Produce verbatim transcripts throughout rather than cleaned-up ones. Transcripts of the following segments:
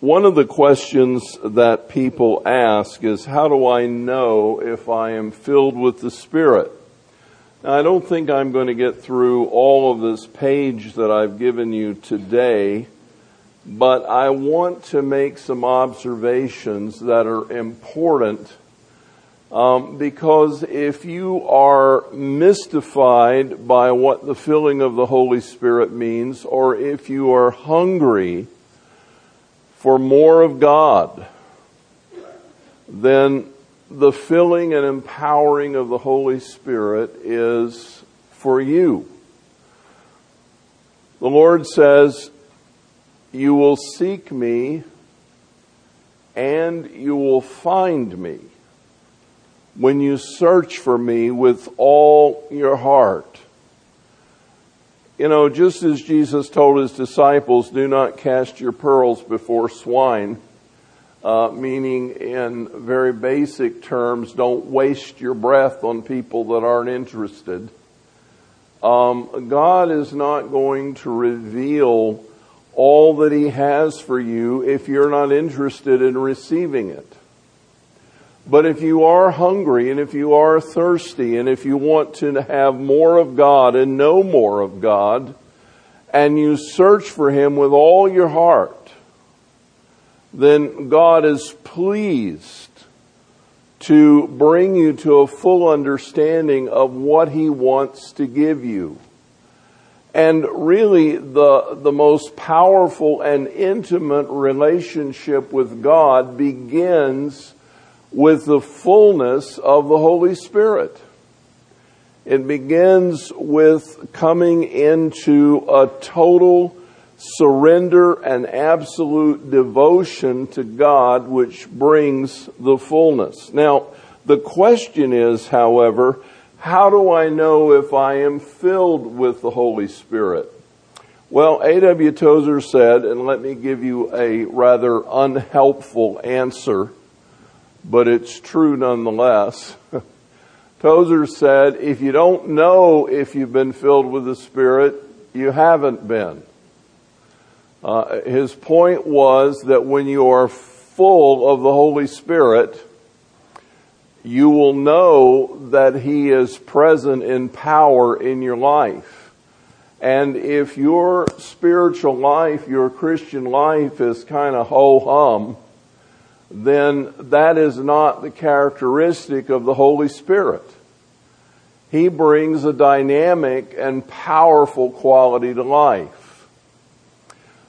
One of the questions that people ask is, how do I know if I am filled with the Spirit? Now, I don't think I'm going to get through all of this page that I've given you today, but I want to make some observations that are important, um, because if you are mystified by what the filling of the Holy Spirit means, or if you are hungry for more of God, then the filling and empowering of the Holy Spirit is for you. The Lord says, you will seek me and you will find me when you search for me with all your heart. You know, just as Jesus told his disciples, do not cast your pearls before swine, uh, meaning in very basic terms, don't waste your breath on people that aren't interested. Um, God is not going to reveal all that he has for you if you're not interested in receiving it. But if you are hungry and if you are thirsty and if you want to have more of God and know more of God, and you search for him with all your heart, then God is pleased to bring you to a full understanding of what he wants to give you. And really, the, the most powerful and intimate relationship with God begins with the fullness of the Holy Spirit. It begins with coming into a total surrender and absolute devotion to God, which brings the fullness. Now, the question is, however, how do I know if I am filled with the Holy Spirit? Well, A W Tozer said, and let me give you a rather unhelpful answer, but it's true nonetheless. Tozer said, if you don't know if you've been filled with the Spirit, you haven't been. Uh, his point was that when you are full of the Holy Spirit, you will know that he is present in power in your life. And if your spiritual life, your Christian life is kind of ho-hum, then that is not the characteristic of the Holy Spirit. He brings a dynamic and powerful quality to life.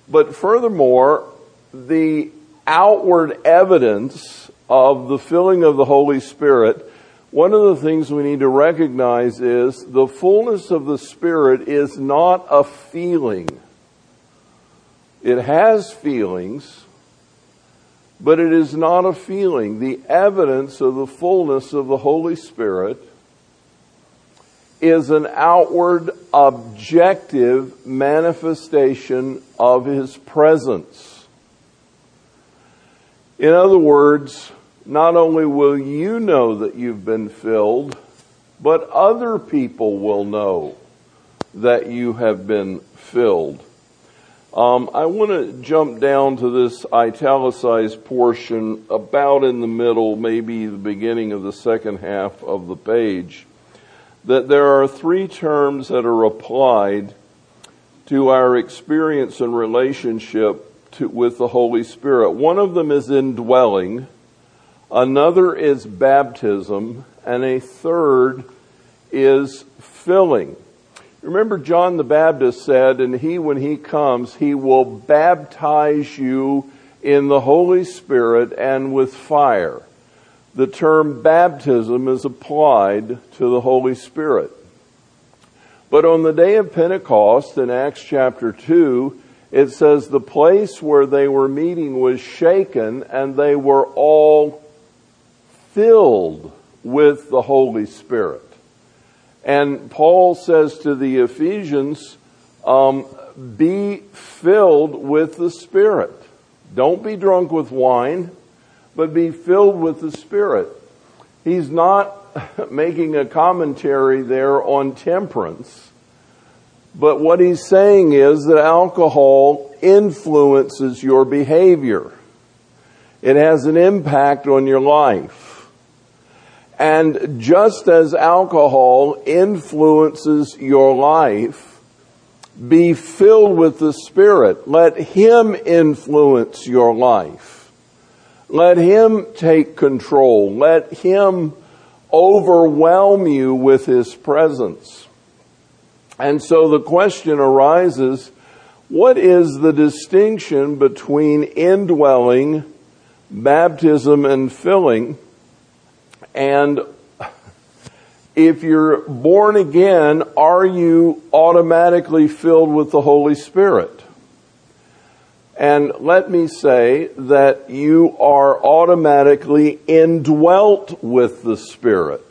But furthermore, the outward evidence of the filling of the Holy Spirit, one of the things we need to recognize is the fullness of the Spirit is not a feeling. It has feelings, but it is not a feeling. The evidence of the fullness of the Holy Spirit is an outward, objective manifestation of his presence. In other words, not only will you know that you've been filled, but other people will know that you have been filled. Um, I want to jump down to this italicized portion about in the middle, maybe the beginning of the second half of the page, that there are three terms that are applied to our experience and relationship to, with the Holy Spirit. One of them is indwelling, another is baptism, and a third is filling. Remember, John the Baptist said, and he, when he comes, he will baptize you in the Holy Spirit and with fire. The term baptism is applied to the Holy Spirit. But on the day of Pentecost, in Acts chapter two, it says the place where they were meeting was shaken, and they were all filled with the Holy Spirit. And Paul says to the Ephesians, um, be filled with the Spirit. Don't be drunk with wine, but be filled with the Spirit. He's not making a commentary there on temperance, But what he's saying is that alcohol influences your behavior. It has an impact on your life. And just as alcohol influences your life, be filled with the Spirit. Let Him influence your life. Let Him take control. Let Him overwhelm you with His presence. And so the question arises, what is the distinction between indwelling, baptism, and filling? And if you're born again, are you automatically filled with the Holy Spirit? And let me say that you are automatically indwelt with the Spirit.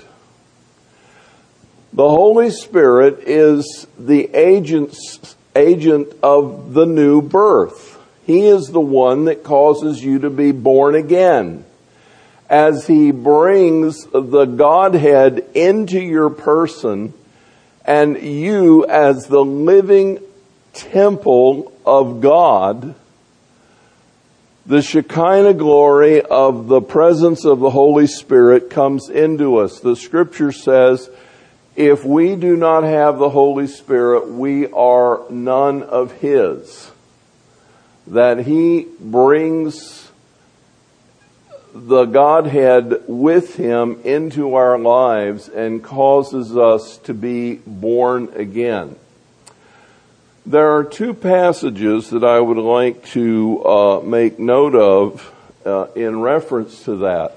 The Holy Spirit is the agents, agent of the new birth. He is the one that causes you to be born again, as He brings the Godhead into your person, and you, as the living temple of God, the Shekinah glory of the presence of the Holy Spirit comes into us. The Scripture says, if we do not have the Holy Spirit, we are none of His. That He brings the Godhead with Him into our lives and causes us to be born again. There are two passages that I would like to uh, make note of uh, in reference to that.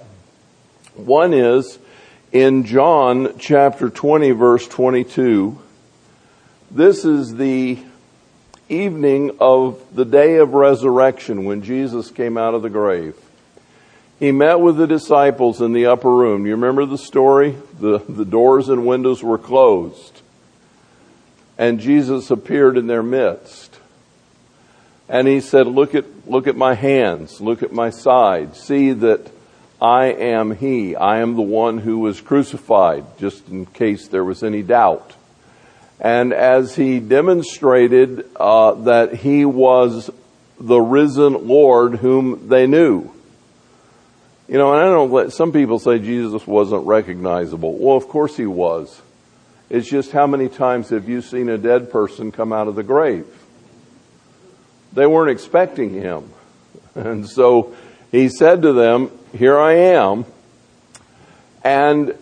One is in John chapter twenty, verse twenty-two. This is the evening of the day of resurrection when Jesus came out of the grave. He met with the disciples in the upper room. Do you remember the story? The, the doors and windows were closed, and Jesus appeared in their midst. And He said, look at, look at my hands, look at my side, see that I am He. I am the one who was crucified, just in case there was any doubt. And as He demonstrated uh, that He was the risen Lord whom they knew. You know, and I don't let, some people say Jesus wasn't recognizable. Well, of course He was. It's just how many times have you seen a dead person come out of the grave? They weren't expecting Him. And so He said to them, here I am. And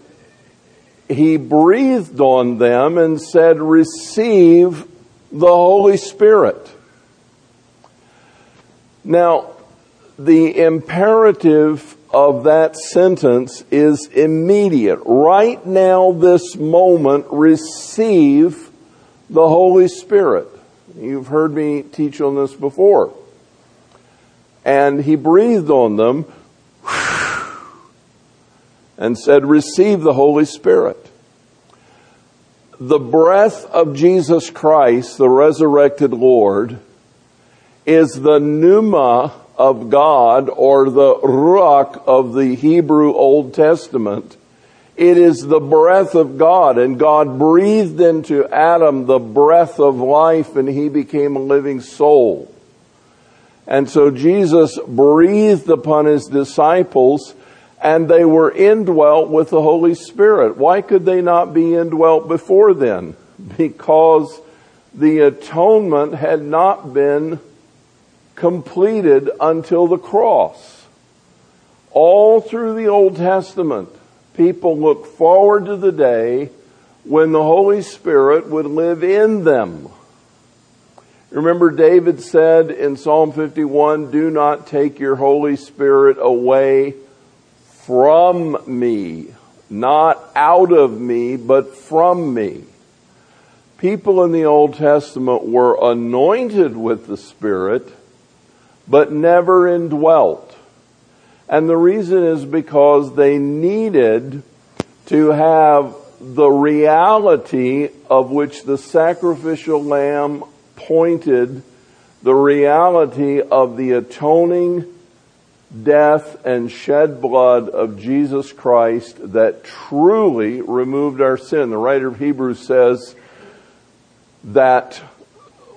He breathed on them and said, receive the Holy Spirit. Now, the imperative of that sentence is immediate. Right now, this moment, receive the Holy Spirit. You've heard me teach on this before. And He breathed on them and said, receive the Holy Spirit. The breath of Jesus Christ, the resurrected Lord, is the pneuma of God, or the Ruach of the Hebrew Old Testament. It is the breath of God, and God breathed into Adam the breath of life, and he became a living soul. And so Jesus breathed upon his disciples, and they were indwelt with the Holy Spirit. Why could they not be indwelt before then? Because the atonement had not been completed until the cross. All through the Old Testament, people look forward to the day when the Holy Spirit would live in them. Remember, David said in Psalm fifty-one, do not take your Holy Spirit away from me, not out of me, but from me. People in the Old Testament were anointed with the Spirit, but never indwelt. And the reason is because they needed to have the reality of which the sacrificial lamb pointed, the reality of the atoning death and shed blood of Jesus Christ that truly removed our sin. The writer of Hebrews says, that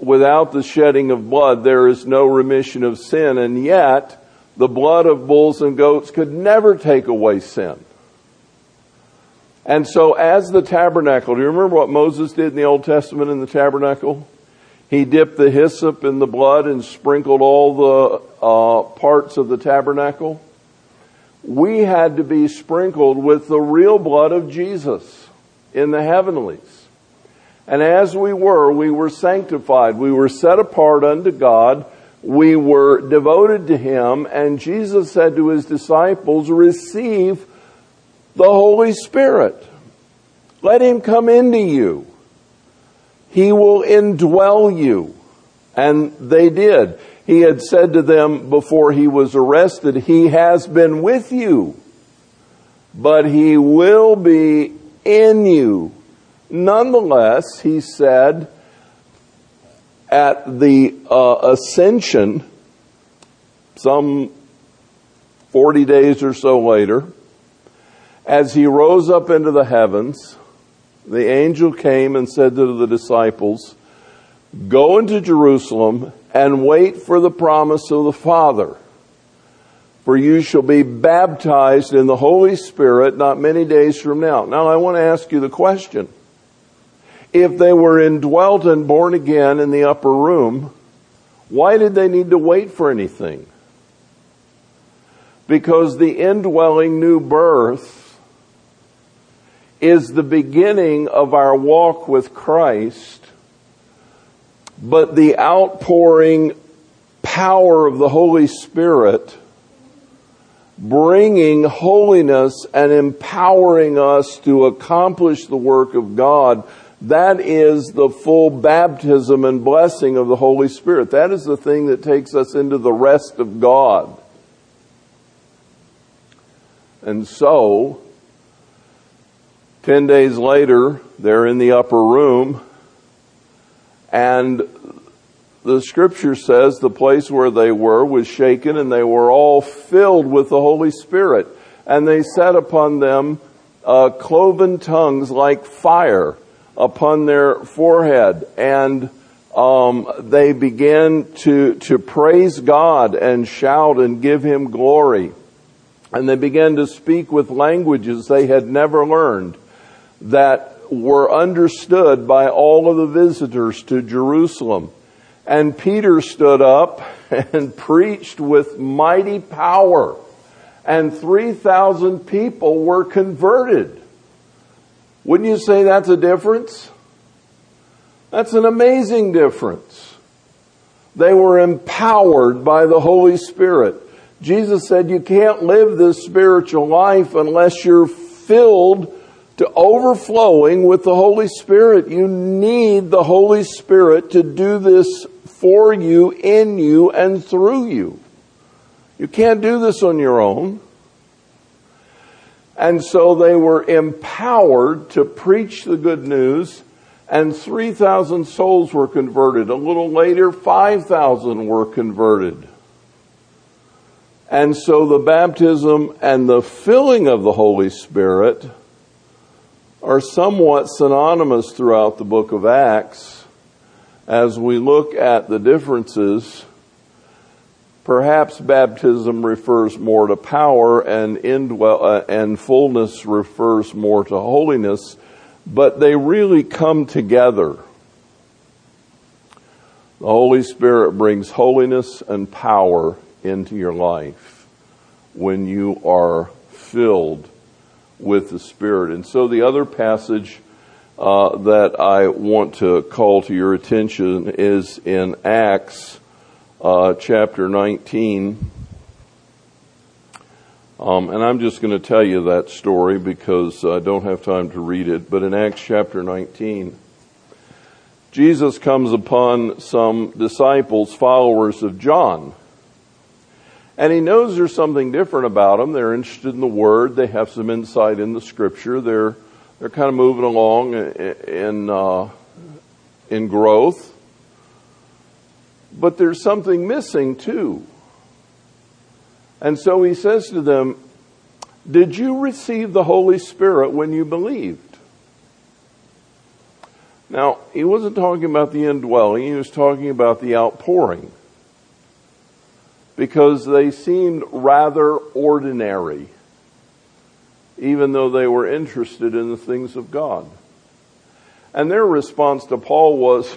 without the shedding of blood, there is no remission of sin. And yet, the blood of bulls and goats could never take away sin. And so as the tabernacle, do you remember what Moses did in the Old Testament in the tabernacle? He dipped the hyssop in the blood and sprinkled all the uh, parts of the tabernacle. We had to be sprinkled with the real blood of Jesus in the heavenlies. And as we were, we were sanctified. We were set apart unto God. We were devoted to Him. And Jesus said to His disciples, receive the Holy Spirit. Let Him come into you. He will indwell you. And they did. He had said to them before He was arrested, He has been with you, but He will be in you. Nonetheless, He said at the uh, ascension, some forty days or so later, as He rose up into the heavens, the angel came and said to the disciples, go into Jerusalem and wait for the promise of the Father. For you shall be baptized in the Holy Spirit not many days from now. Now I want to ask you the question. If they were indwelt and born again in the upper room, why did they need to wait for anything? Because the indwelling new birth is the beginning of our walk with Christ. But the outpouring power of the Holy Spirit, bringing holiness and empowering us to accomplish the work of God, that is the full baptism and blessing of the Holy Spirit. That is the thing that takes us into the rest of God. And so, ten days later, they're in the upper room. And the Scripture says the place where they were was shaken, and they were all filled with the Holy Spirit. And they set upon them uh, cloven tongues like fire upon their forehead. And um, they began to, to praise God and shout and give Him glory. And they began to speak with languages they had never learned that were understood by all of the visitors to Jerusalem. And Peter stood up and preached with mighty power. And three thousand people were converted. Wouldn't you say that's a difference? That's an amazing difference. They were empowered by the Holy Spirit. Jesus said you can't live this spiritual life unless you're filled to overflowing with the Holy Spirit. You need the Holy Spirit to do this for you, in you, and through you. You can't do this on your own. And so they were empowered to preach the good news, and three thousand souls were converted. A little later, five thousand were converted. And so the baptism and the filling of the Holy Spirit are somewhat synonymous throughout the book of Acts. As we look at the differences, perhaps baptism refers more to power and indwell, uh, and fullness refers more to holiness, but they really come together. The Holy Spirit brings holiness and power into your life when you are filled with the Spirit. And so the other passage uh, that I want to call to your attention is in Acts uh, chapter nineteen. Um, and I'm just going to tell you that story because I don't have time to read it. But in Acts chapter nineteen, Jesus comes upon some disciples, followers of John. And He knows there's something different about them. They're interested in the Word. They have some insight in the Scripture. They're they're kind of moving along in uh, in growth. But there's something missing too. And so He says to them, "Did you receive the Holy Spirit when you believed?" Now, he wasn't talking about the indwelling, he was talking about the outpouring. Because they seemed rather ordinary, even though they were interested in the things of God. And their response to Paul was,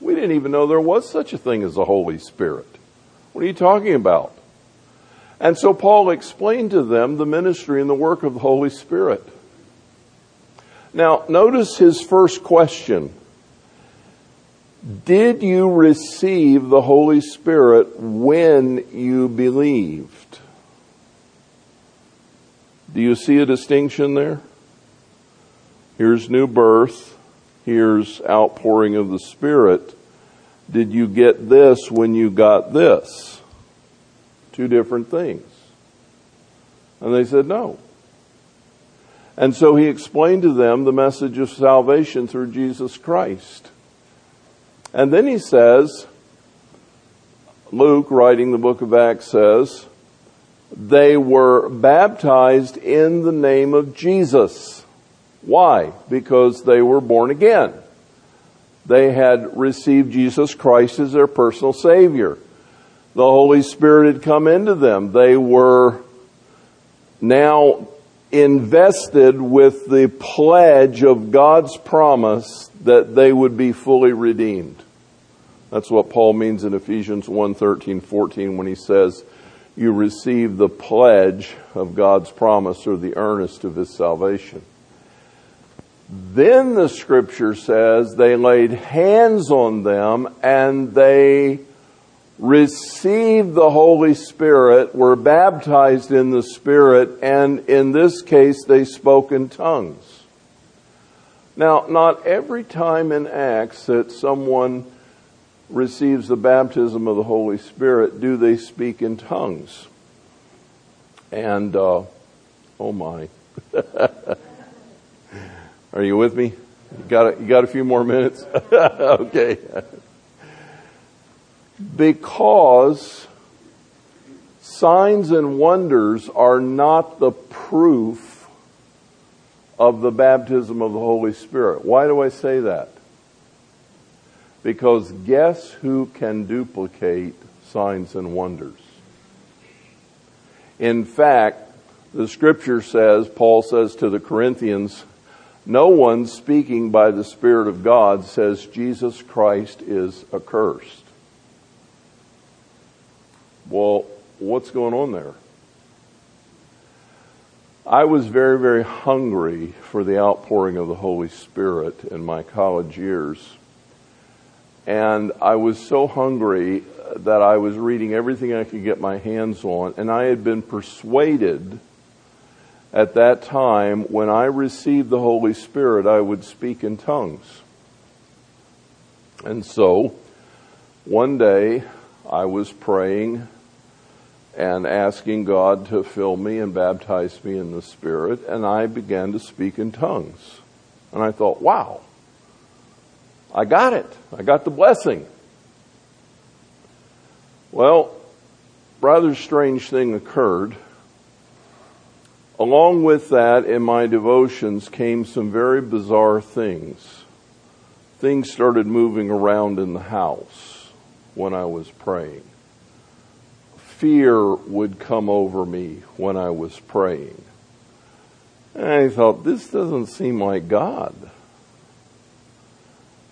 we didn't even know there was such a thing as the Holy Spirit. What are you talking about? And so Paul explained to them the ministry and the work of the Holy Spirit. Now, notice his first question. Did you receive the Holy Spirit when you believed? Do you see a distinction there? Here's new birth. Here's outpouring of the Spirit. Did you get this when you got this? Two different things. And they said no. And so he explained to them the message of salvation through Jesus Christ. And then he says, Luke, writing the book of Acts, says, they were baptized in the name of Jesus. Why? Because they were born again. They had received Jesus Christ as their personal Savior. The Holy Spirit had come into them. They were now invested with the pledge of God's promise that they would be fully redeemed. That's what Paul means in Ephesians one, thirteen, fourteen when he says, you receive the pledge of God's promise or the earnest of his salvation. Then the scripture says they laid hands on them and they received the Holy Spirit, were baptized in the Spirit, and in this case they spoke in tongues. Now, not every time in Acts that someone receives the baptism of the Holy Spirit do they speak in tongues. And, uh, oh my. Are you with me? You got a, you got a few more minutes? Okay. Because signs and wonders are not the proof of the baptism of the Holy Spirit. Why do I say that? Because guess who can duplicate signs and wonders? In fact, the scripture says, Paul says to the Corinthians, no one speaking by the Spirit of God says Jesus Christ is accursed. Well, what's going on there? I was very, very hungry for the outpouring of the Holy Spirit in my college years. And I was so hungry that I was reading everything I could get my hands on. And I had been persuaded at that time, when I received the Holy Spirit, I would speak in tongues. And so, one day, I was praying and asking God to fill me and baptize me in the Spirit, and I began to speak in tongues. And I thought, wow, I got it. I got the blessing. Well, rather strange thing occurred. Along with that, in my devotions came some very bizarre things. Things started moving around in the house when I was praying. Fear would come over me when I was praying. And I thought, this doesn't seem like God.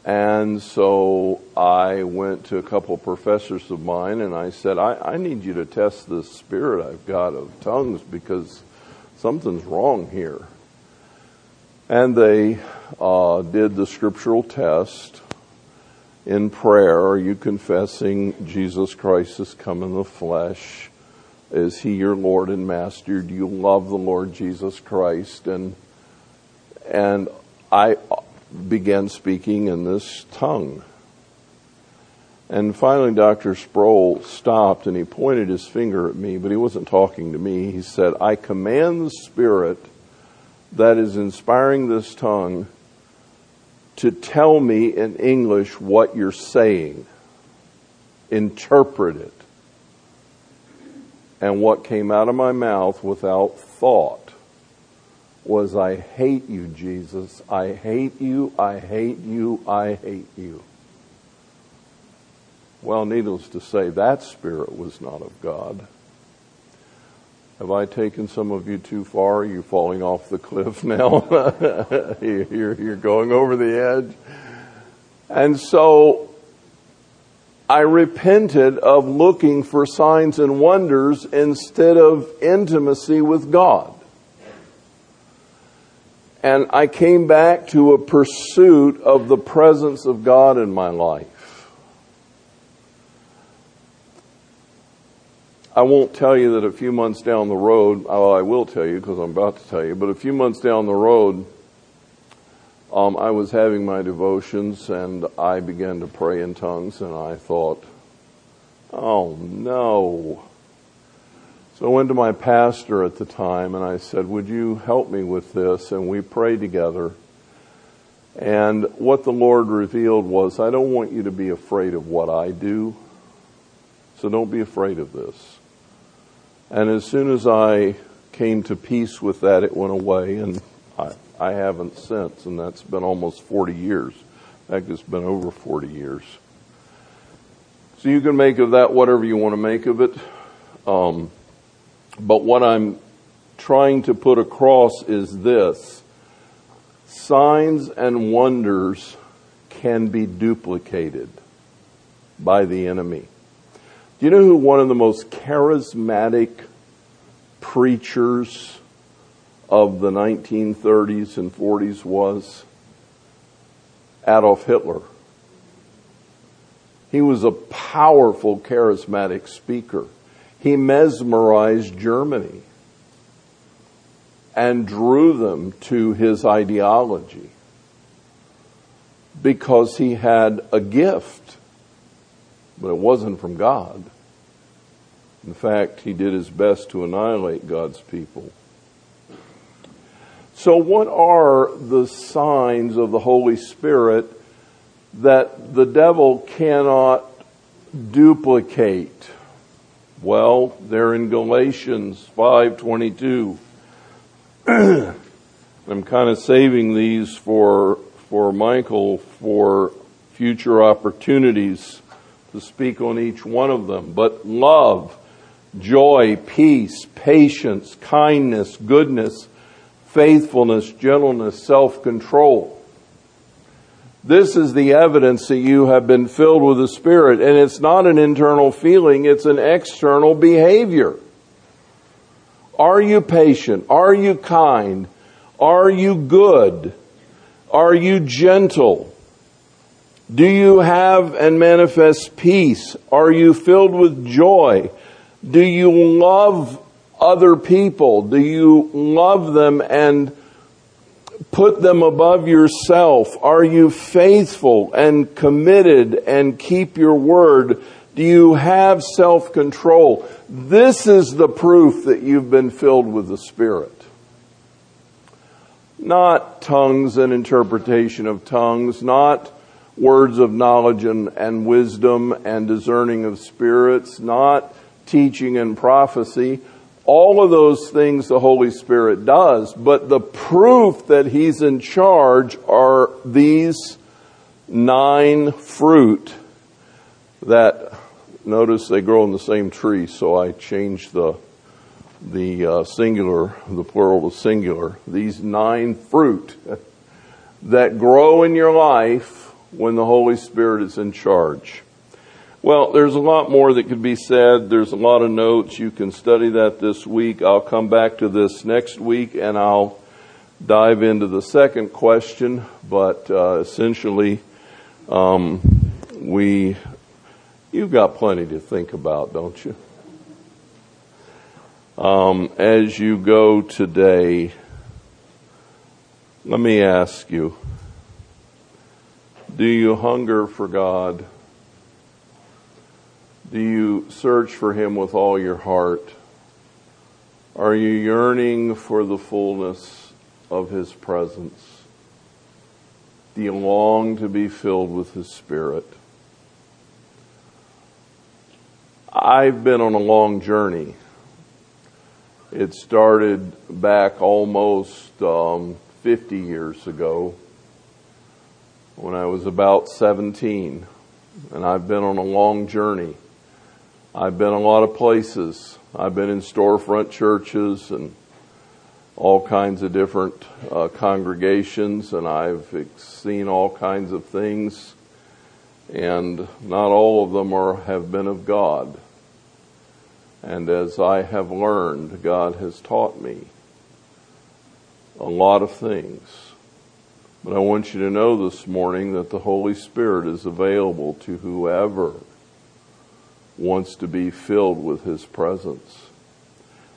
And so I went to a couple professors of mine and I said, I, I need you to test this spirit I've got of tongues because something's wrong here. And they uh, did the scriptural test. In prayer, are you confessing Jesus Christ has come in the flesh? Is he your Lord and Master? Do you love the Lord Jesus Christ? And and I began speaking in this tongue. And finally, Doctor Sproul stopped and he pointed his finger at me, but he wasn't talking to me. He said, I command the Spirit that is inspiring this tongue to tell me in English what you're saying. Interpret it. And what came out of my mouth without thought was, I hate you, Jesus. I hate you, I hate you, I hate you. Well, needless to say, that spirit was not of God. Have I taken some of you too far? Are you falling off the cliff now? You're going over the edge. And so I repented of looking for signs and wonders instead of intimacy with God. And I came back to a pursuit of the presence of God in my life. I won't tell you that a few months down the road, well, I will tell you because I'm about to tell you, but a few months down the road, um, I was having my devotions and I began to pray in tongues and I thought, oh no. So I went to my pastor at the time and I said, would you help me with this? And we prayed together. And what the Lord revealed was, I don't want you to be afraid of what I do. So don't be afraid of this. And as soon as I came to peace with that, it went away, and I, I haven't since, and that's been almost forty years. In fact, it's been over forty years. So you can make of that whatever you want to make of it. Um, but what I'm trying to put across is this. Signs and wonders can be duplicated by the enemy. Do you know who one of the most charismatic preachers of the nineteen thirties and forties was? Adolf Hitler. He was a powerful, charismatic speaker. He mesmerized Germany and drew them to his ideology because he had a gift. But it wasn't from God. In fact, he did his best to annihilate God's people. So what are the signs of the Holy Spirit that the devil cannot duplicate? Well, they're in Galatians five twenty-two. I'm kind of saving these for, for Michael for future opportunities to speak on each one of them. But love, joy, peace, patience, kindness, goodness, faithfulness, gentleness, self-control. This is the evidence that you have been filled with the Spirit. And it's not an internal feeling, it's an external behavior. Are you patient? Are you kind? Are you good? Are you gentle? Do you have and manifest peace? Are you filled with joy? Do you love other people? Do you love them and put them above yourself? Are you faithful and committed and keep your word? Do you have self-control? This is the proof that you've been filled with the Spirit. Not tongues and interpretation of tongues, not words of knowledge and, and wisdom and discerning of spirits, not teaching and prophecy. All of those things the Holy Spirit does, but the proof that He's in charge are these nine fruit that, notice they grow in the same tree, so I changed the, the uh, singular, the plural to singular. These nine fruit that grow in your life when the Holy Spirit is in charge. Well, there's a lot more that could be said. There's a lot of notes. You can study that this week. I'll come back to this next week, and I'll dive into the second question. But uh, essentially, um, we you've got plenty to think about, don't you? Um, as you go today, let me ask you, do you hunger for God? Do you search for Him with all your heart? Are you yearning for the fullness of His presence? Do you long to be filled with His Spirit? I've been on a long journey, It started back almost um, fifty years ago when I was about seventeen, and I've been on a long journey. I've been a lot of places. I've been in storefront churches and all kinds of different uh, congregations, and I've seen all kinds of things, and not all of them are have been of God. And as I have learned, God has taught me a lot of things. But I want you to know this morning that the Holy Spirit is available to whoever wants to be filled with His presence.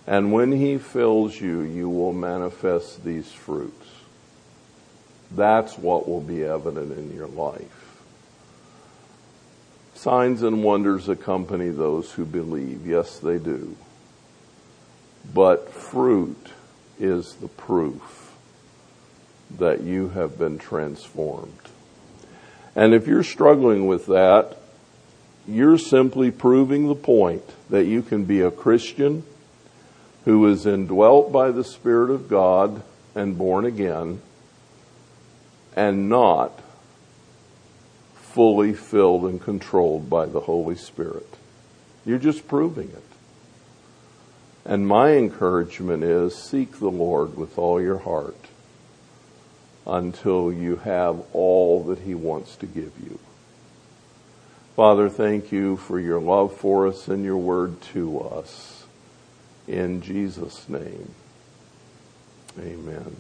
And when He fills you, you will manifest these fruits. That's what will be evident in your life. Signs and wonders accompany those who believe. Yes, they do. But fruit is the proof that you have been transformed. And if you're struggling with that, you're simply proving the point that you can be a Christian who is indwelt by the Spirit of God and born again and not fully filled and controlled by the Holy Spirit. You're just proving it. And my encouragement is seek the Lord with all your heart until you have all that He wants to give you. Father, thank You for Your love for us and Your word to us. In Jesus' name, amen.